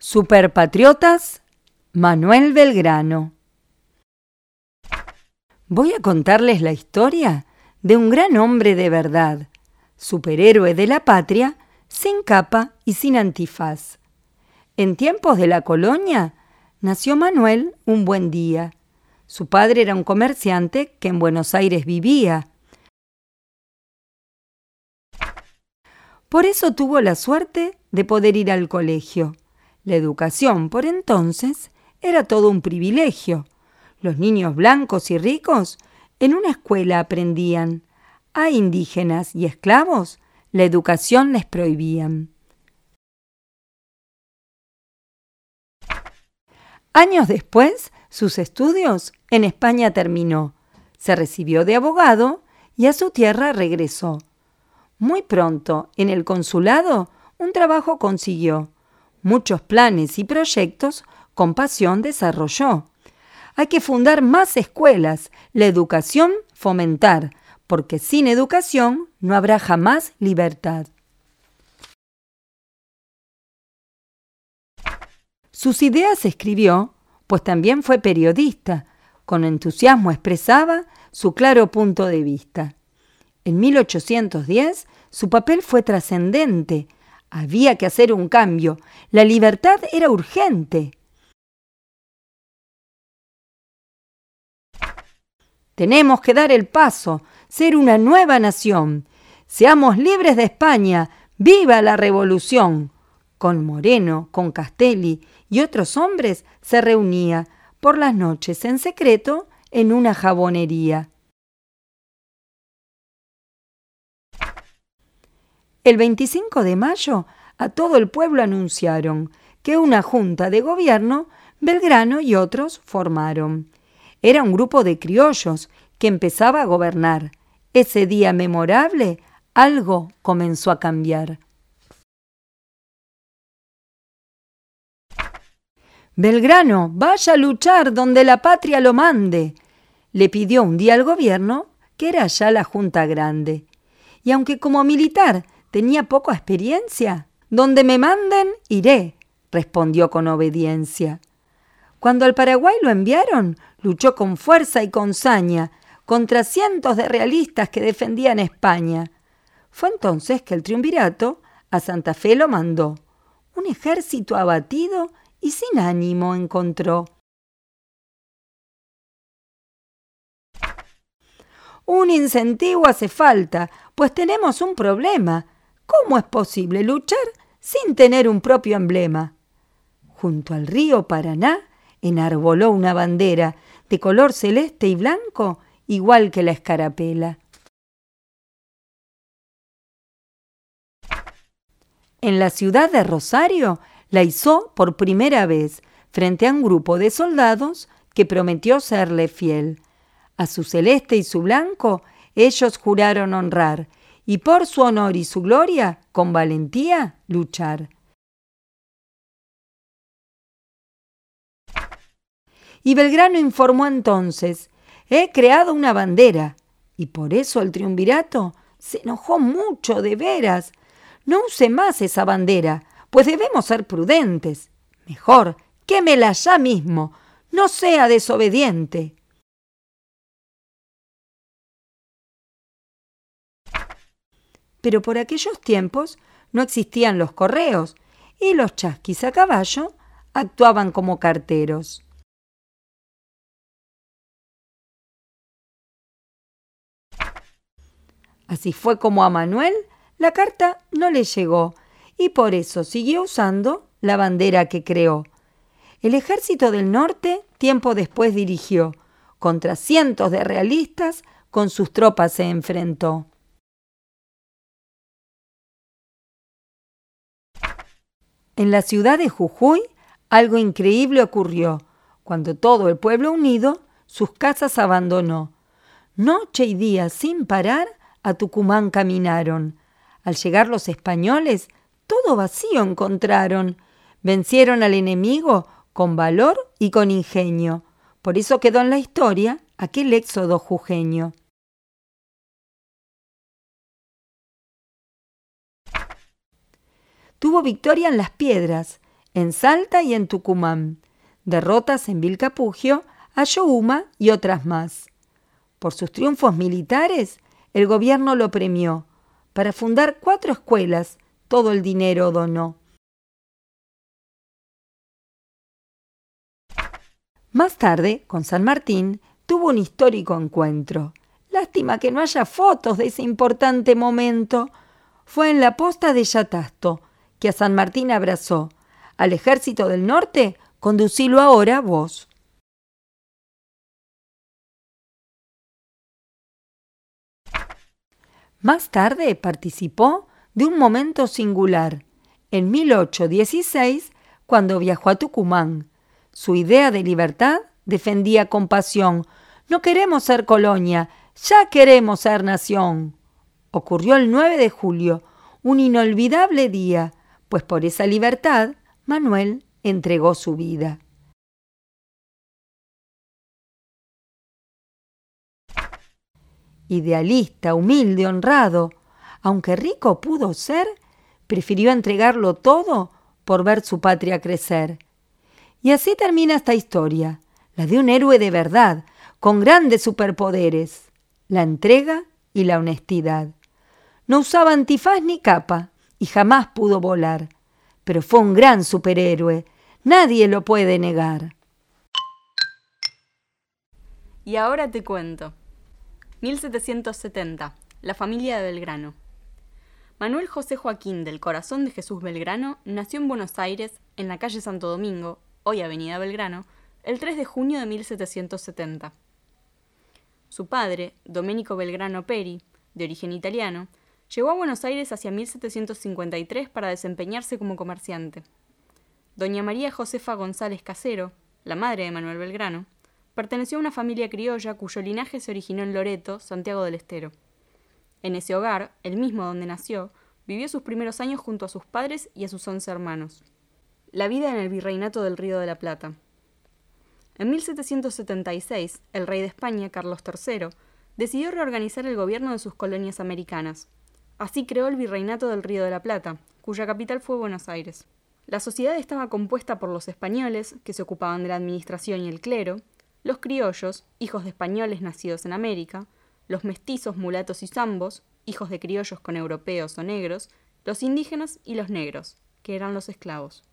Superpatriotas, Manuel Belgrano. Voy a contarles la historia de un gran hombre de verdad, superhéroe de la patria, sin capa y sin antifaz. En tiempos de la colonia, nació Manuel un buen día. Su padre era un comerciante que en Buenos Aires vivía. Por eso tuvo la suerte de poder ir al colegio. La educación, por entonces, era todo un privilegio. Los niños blancos y ricos en una escuela aprendían. A indígenas y esclavos la educación les prohibían. Años después, sus estudios en España terminó. Se recibió de abogado y a su tierra regresó. Muy pronto, en el consulado, un trabajo consiguió. Muchos planes y proyectos con pasión desarrolló. Hay que fundar más escuelas, la educación fomentar, porque sin educación no habrá jamás libertad. Sus ideas escribió, pues también fue periodista. Con entusiasmo expresaba su claro punto de vista. En 1810 su papel fue trascendente. Había que hacer un cambio. La libertad era urgente. Tenemos que dar el paso, ser una nueva nación. Seamos libres de España. ¡Viva la revolución! Con Moreno, con Castelli y otros hombres se reunía por las noches en secreto en una jabonería. El 25 de mayo a todo el pueblo anunciaron que una junta de gobierno Belgrano y otros formaron. Era un grupo de criollos que empezaba a gobernar. Ese día memorable, algo comenzó a cambiar. Belgrano, vaya a luchar donde la patria lo mande, le pidió un día al gobierno, que era ya la Junta Grande. Y aunque como militar tenía poca experiencia, donde me manden iré, respondió con obediencia. Cuando al Paraguay lo enviaron, luchó con fuerza y con saña contra cientos de realistas que defendían España. Fue entonces que el Triunvirato a Santa Fe lo mandó. Un ejército abatido y sin ánimo encontró. Un incentivo hace falta, pues tenemos un problema. ¿Cómo es posible luchar sin tener un propio emblema? Junto al río Paraná enarboló una bandera de color celeste y blanco, igual que la escarapela. En la ciudad de Rosario la izó por primera vez frente a un grupo de soldados que prometió serle fiel. A su celeste y su blanco ellos juraron honrar, y por su honor y su gloria, con valentía, luchar. Y Belgrano informó entonces: he creado una bandera. Y por eso el Triunvirato se enojó mucho, de veras. No use más esa bandera, pues debemos ser prudentes. Mejor, quémela ya mismo, no sea desobediente. Pero por aquellos tiempos no existían los correos y los chasquis a caballo actuaban como carteros. Así fue como a Manuel la carta no le llegó y por eso siguió usando la bandera que creó. El Ejército del Norte tiempo después dirigió. Contra cientos de realistas con sus tropas se enfrentó. En la ciudad de Jujuy algo increíble ocurrió cuando todo el pueblo unido sus casas abandonó. Noche y día sin parar a Tucumán caminaron. Al llegar los españoles todo vacío encontraron. Vencieron al enemigo con valor y con ingenio. Por eso quedó en la historia aquel éxodo jujeño. Tuvo victoria en Las Piedras, en Salta y en Tucumán, derrotas en Vilcapugio, Ayohuma y otras más. Por sus triunfos militares, el gobierno lo premió. Para fundar 4 escuelas, todo el dinero donó. Más tarde, con San Martín, tuvo un histórico encuentro. Lástima que no haya fotos de ese importante momento. Fue en la posta de Yatasto que a San Martín abrazó. Al Ejército del Norte, conducilo ahora vos. Más tarde participó de un momento singular, en 1816, cuando viajó a Tucumán. Su idea de libertad defendía con pasión. No queremos ser colonia, ya queremos ser nación. Ocurrió el 9 de julio, un inolvidable día, pues por esa libertad Manuel entregó su vida. Idealista, humilde, honrado, aunque rico pudo ser, prefirió entregarlo todo por ver su patria crecer. Y así termina esta historia, la de un héroe de verdad, con grandes superpoderes, la entrega y la honestidad. No usaba antifaz ni capa y jamás pudo volar, pero fue un gran superhéroe, nadie lo puede negar. Y ahora te cuento. 1770, la familia de Belgrano. Manuel José Joaquín del Corazón de Jesús Belgrano nació en Buenos Aires, en la calle Santo Domingo, hoy Avenida Belgrano, el 3 de junio de 1770. Su padre, Domenico Belgrano Peri, de origen italiano, llegó a Buenos Aires hacia 1753 para desempeñarse como comerciante. Doña María Josefa González Casero, la madre de Manuel Belgrano, perteneció a una familia criolla cuyo linaje se originó en Loreto, Santiago del Estero. En ese hogar, el mismo donde nació, vivió sus primeros años junto a sus padres y a sus 11 hermanos. La vida en el Virreinato del Río de la Plata. En 1776, el rey de España, Carlos III, decidió reorganizar el gobierno de sus colonias americanas. Así creó el Virreinato del Río de la Plata, cuya capital fue Buenos Aires. La sociedad estaba compuesta por los españoles, que se ocupaban de la administración y el clero, los criollos, hijos de españoles nacidos en América, los mestizos, mulatos y zambos, hijos de criollos con europeos o negros, los indígenas y los negros, que eran los esclavos.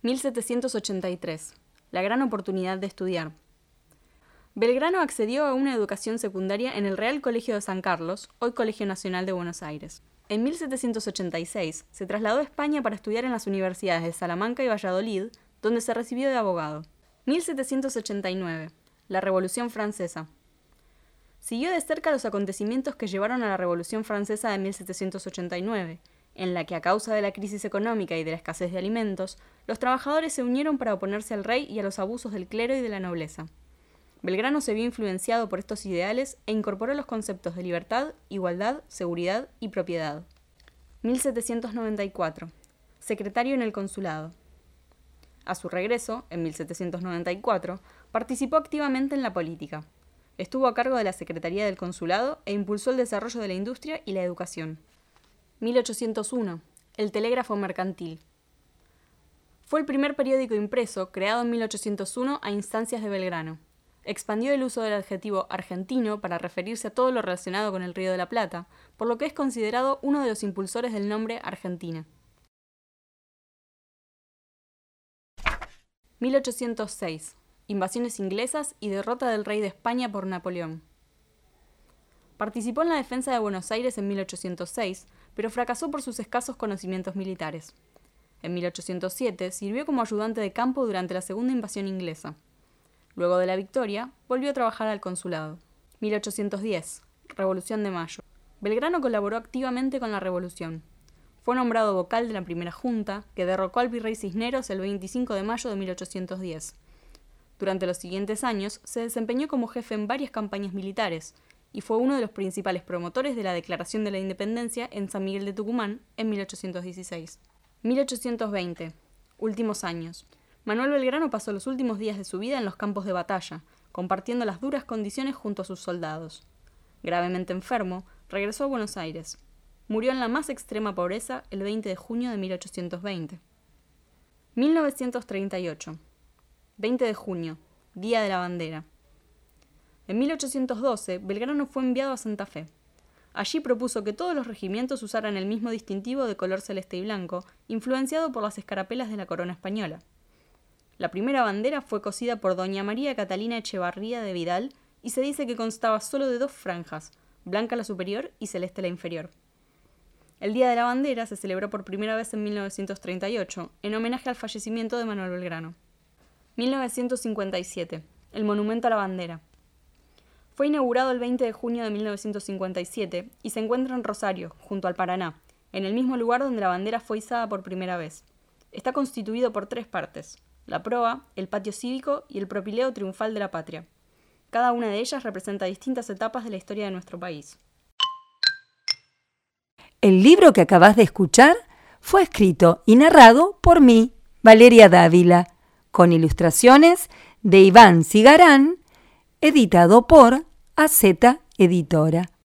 1783. La gran oportunidad de estudiar. Belgrano accedió a una educación secundaria en el Real Colegio de San Carlos, hoy Colegio Nacional de Buenos Aires. En 1786 se trasladó a España para estudiar en las universidades de Salamanca y Valladolid, donde se recibió de abogado. 1789. La Revolución Francesa. Siguió de cerca los acontecimientos que llevaron a la Revolución Francesa de 1789, en la que a causa de la crisis económica y de la escasez de alimentos, los trabajadores se unieron para oponerse al rey y a los abusos del clero y de la nobleza. Belgrano se vio influenciado por estos ideales e incorporó los conceptos de libertad, igualdad, seguridad y propiedad. 1794. Secretario en el Consulado. A su regreso, en 1794, participó activamente en la política. Estuvo a cargo de la Secretaría del Consulado e impulsó el desarrollo de la industria y la educación. 1801. El Telégrafo Mercantil. Fue el primer periódico impreso creado en 1801 a instancias de Belgrano. Expandió el uso del adjetivo argentino para referirse a todo lo relacionado con el Río de la Plata, por lo que es considerado uno de los impulsores del nombre Argentina. 1806. Invasiones inglesas y derrota del rey de España por Napoleón. Participó en la defensa de Buenos Aires en 1806, pero fracasó por sus escasos conocimientos militares. En 1807 sirvió como ayudante de campo durante la segunda invasión inglesa. Luego de la victoria, volvió a trabajar al consulado. 1810. Revolución de Mayo. Belgrano colaboró activamente con la revolución. Fue nombrado vocal de la primera junta, que derrocó al virrey Cisneros el 25 de mayo de 1810. Durante los siguientes años, se desempeñó como jefe en varias campañas militares y fue uno de los principales promotores de la Declaración de la Independencia en San Miguel de Tucumán en 1816. 1820. Últimos años. Manuel Belgrano pasó los últimos días de su vida en los campos de batalla, compartiendo las duras condiciones junto a sus soldados. Gravemente enfermo, regresó a Buenos Aires. Murió en la más extrema pobreza el 20 de junio de 1820. 1938, 20 de junio, Día de la Bandera. En 1812, Belgrano fue enviado a Santa Fe. Allí propuso que todos los regimientos usaran el mismo distintivo de color celeste y blanco, influenciado por las escarapelas de la corona española. La primera bandera fue cosida por doña María Catalina Echevarría de Vidal y se dice que constaba solo de dos franjas, blanca la superior y celeste la inferior. El Día de la Bandera se celebró por primera vez en 1938, en homenaje al fallecimiento de Manuel Belgrano. 1957. El Monumento a la Bandera. Fue inaugurado el 20 de junio de 1957 y se encuentra en Rosario, junto al Paraná, en el mismo lugar donde la bandera fue izada por primera vez. Está constituido por tres partes: la proa, el patio cívico y el propileo triunfal de la patria. Cada una de ellas representa distintas etapas de la historia de nuestro país. El libro que acabas de escuchar fue escrito y narrado por mí, Valeria Dávila, con ilustraciones de Iván Cigarán, editado por AZ Editora.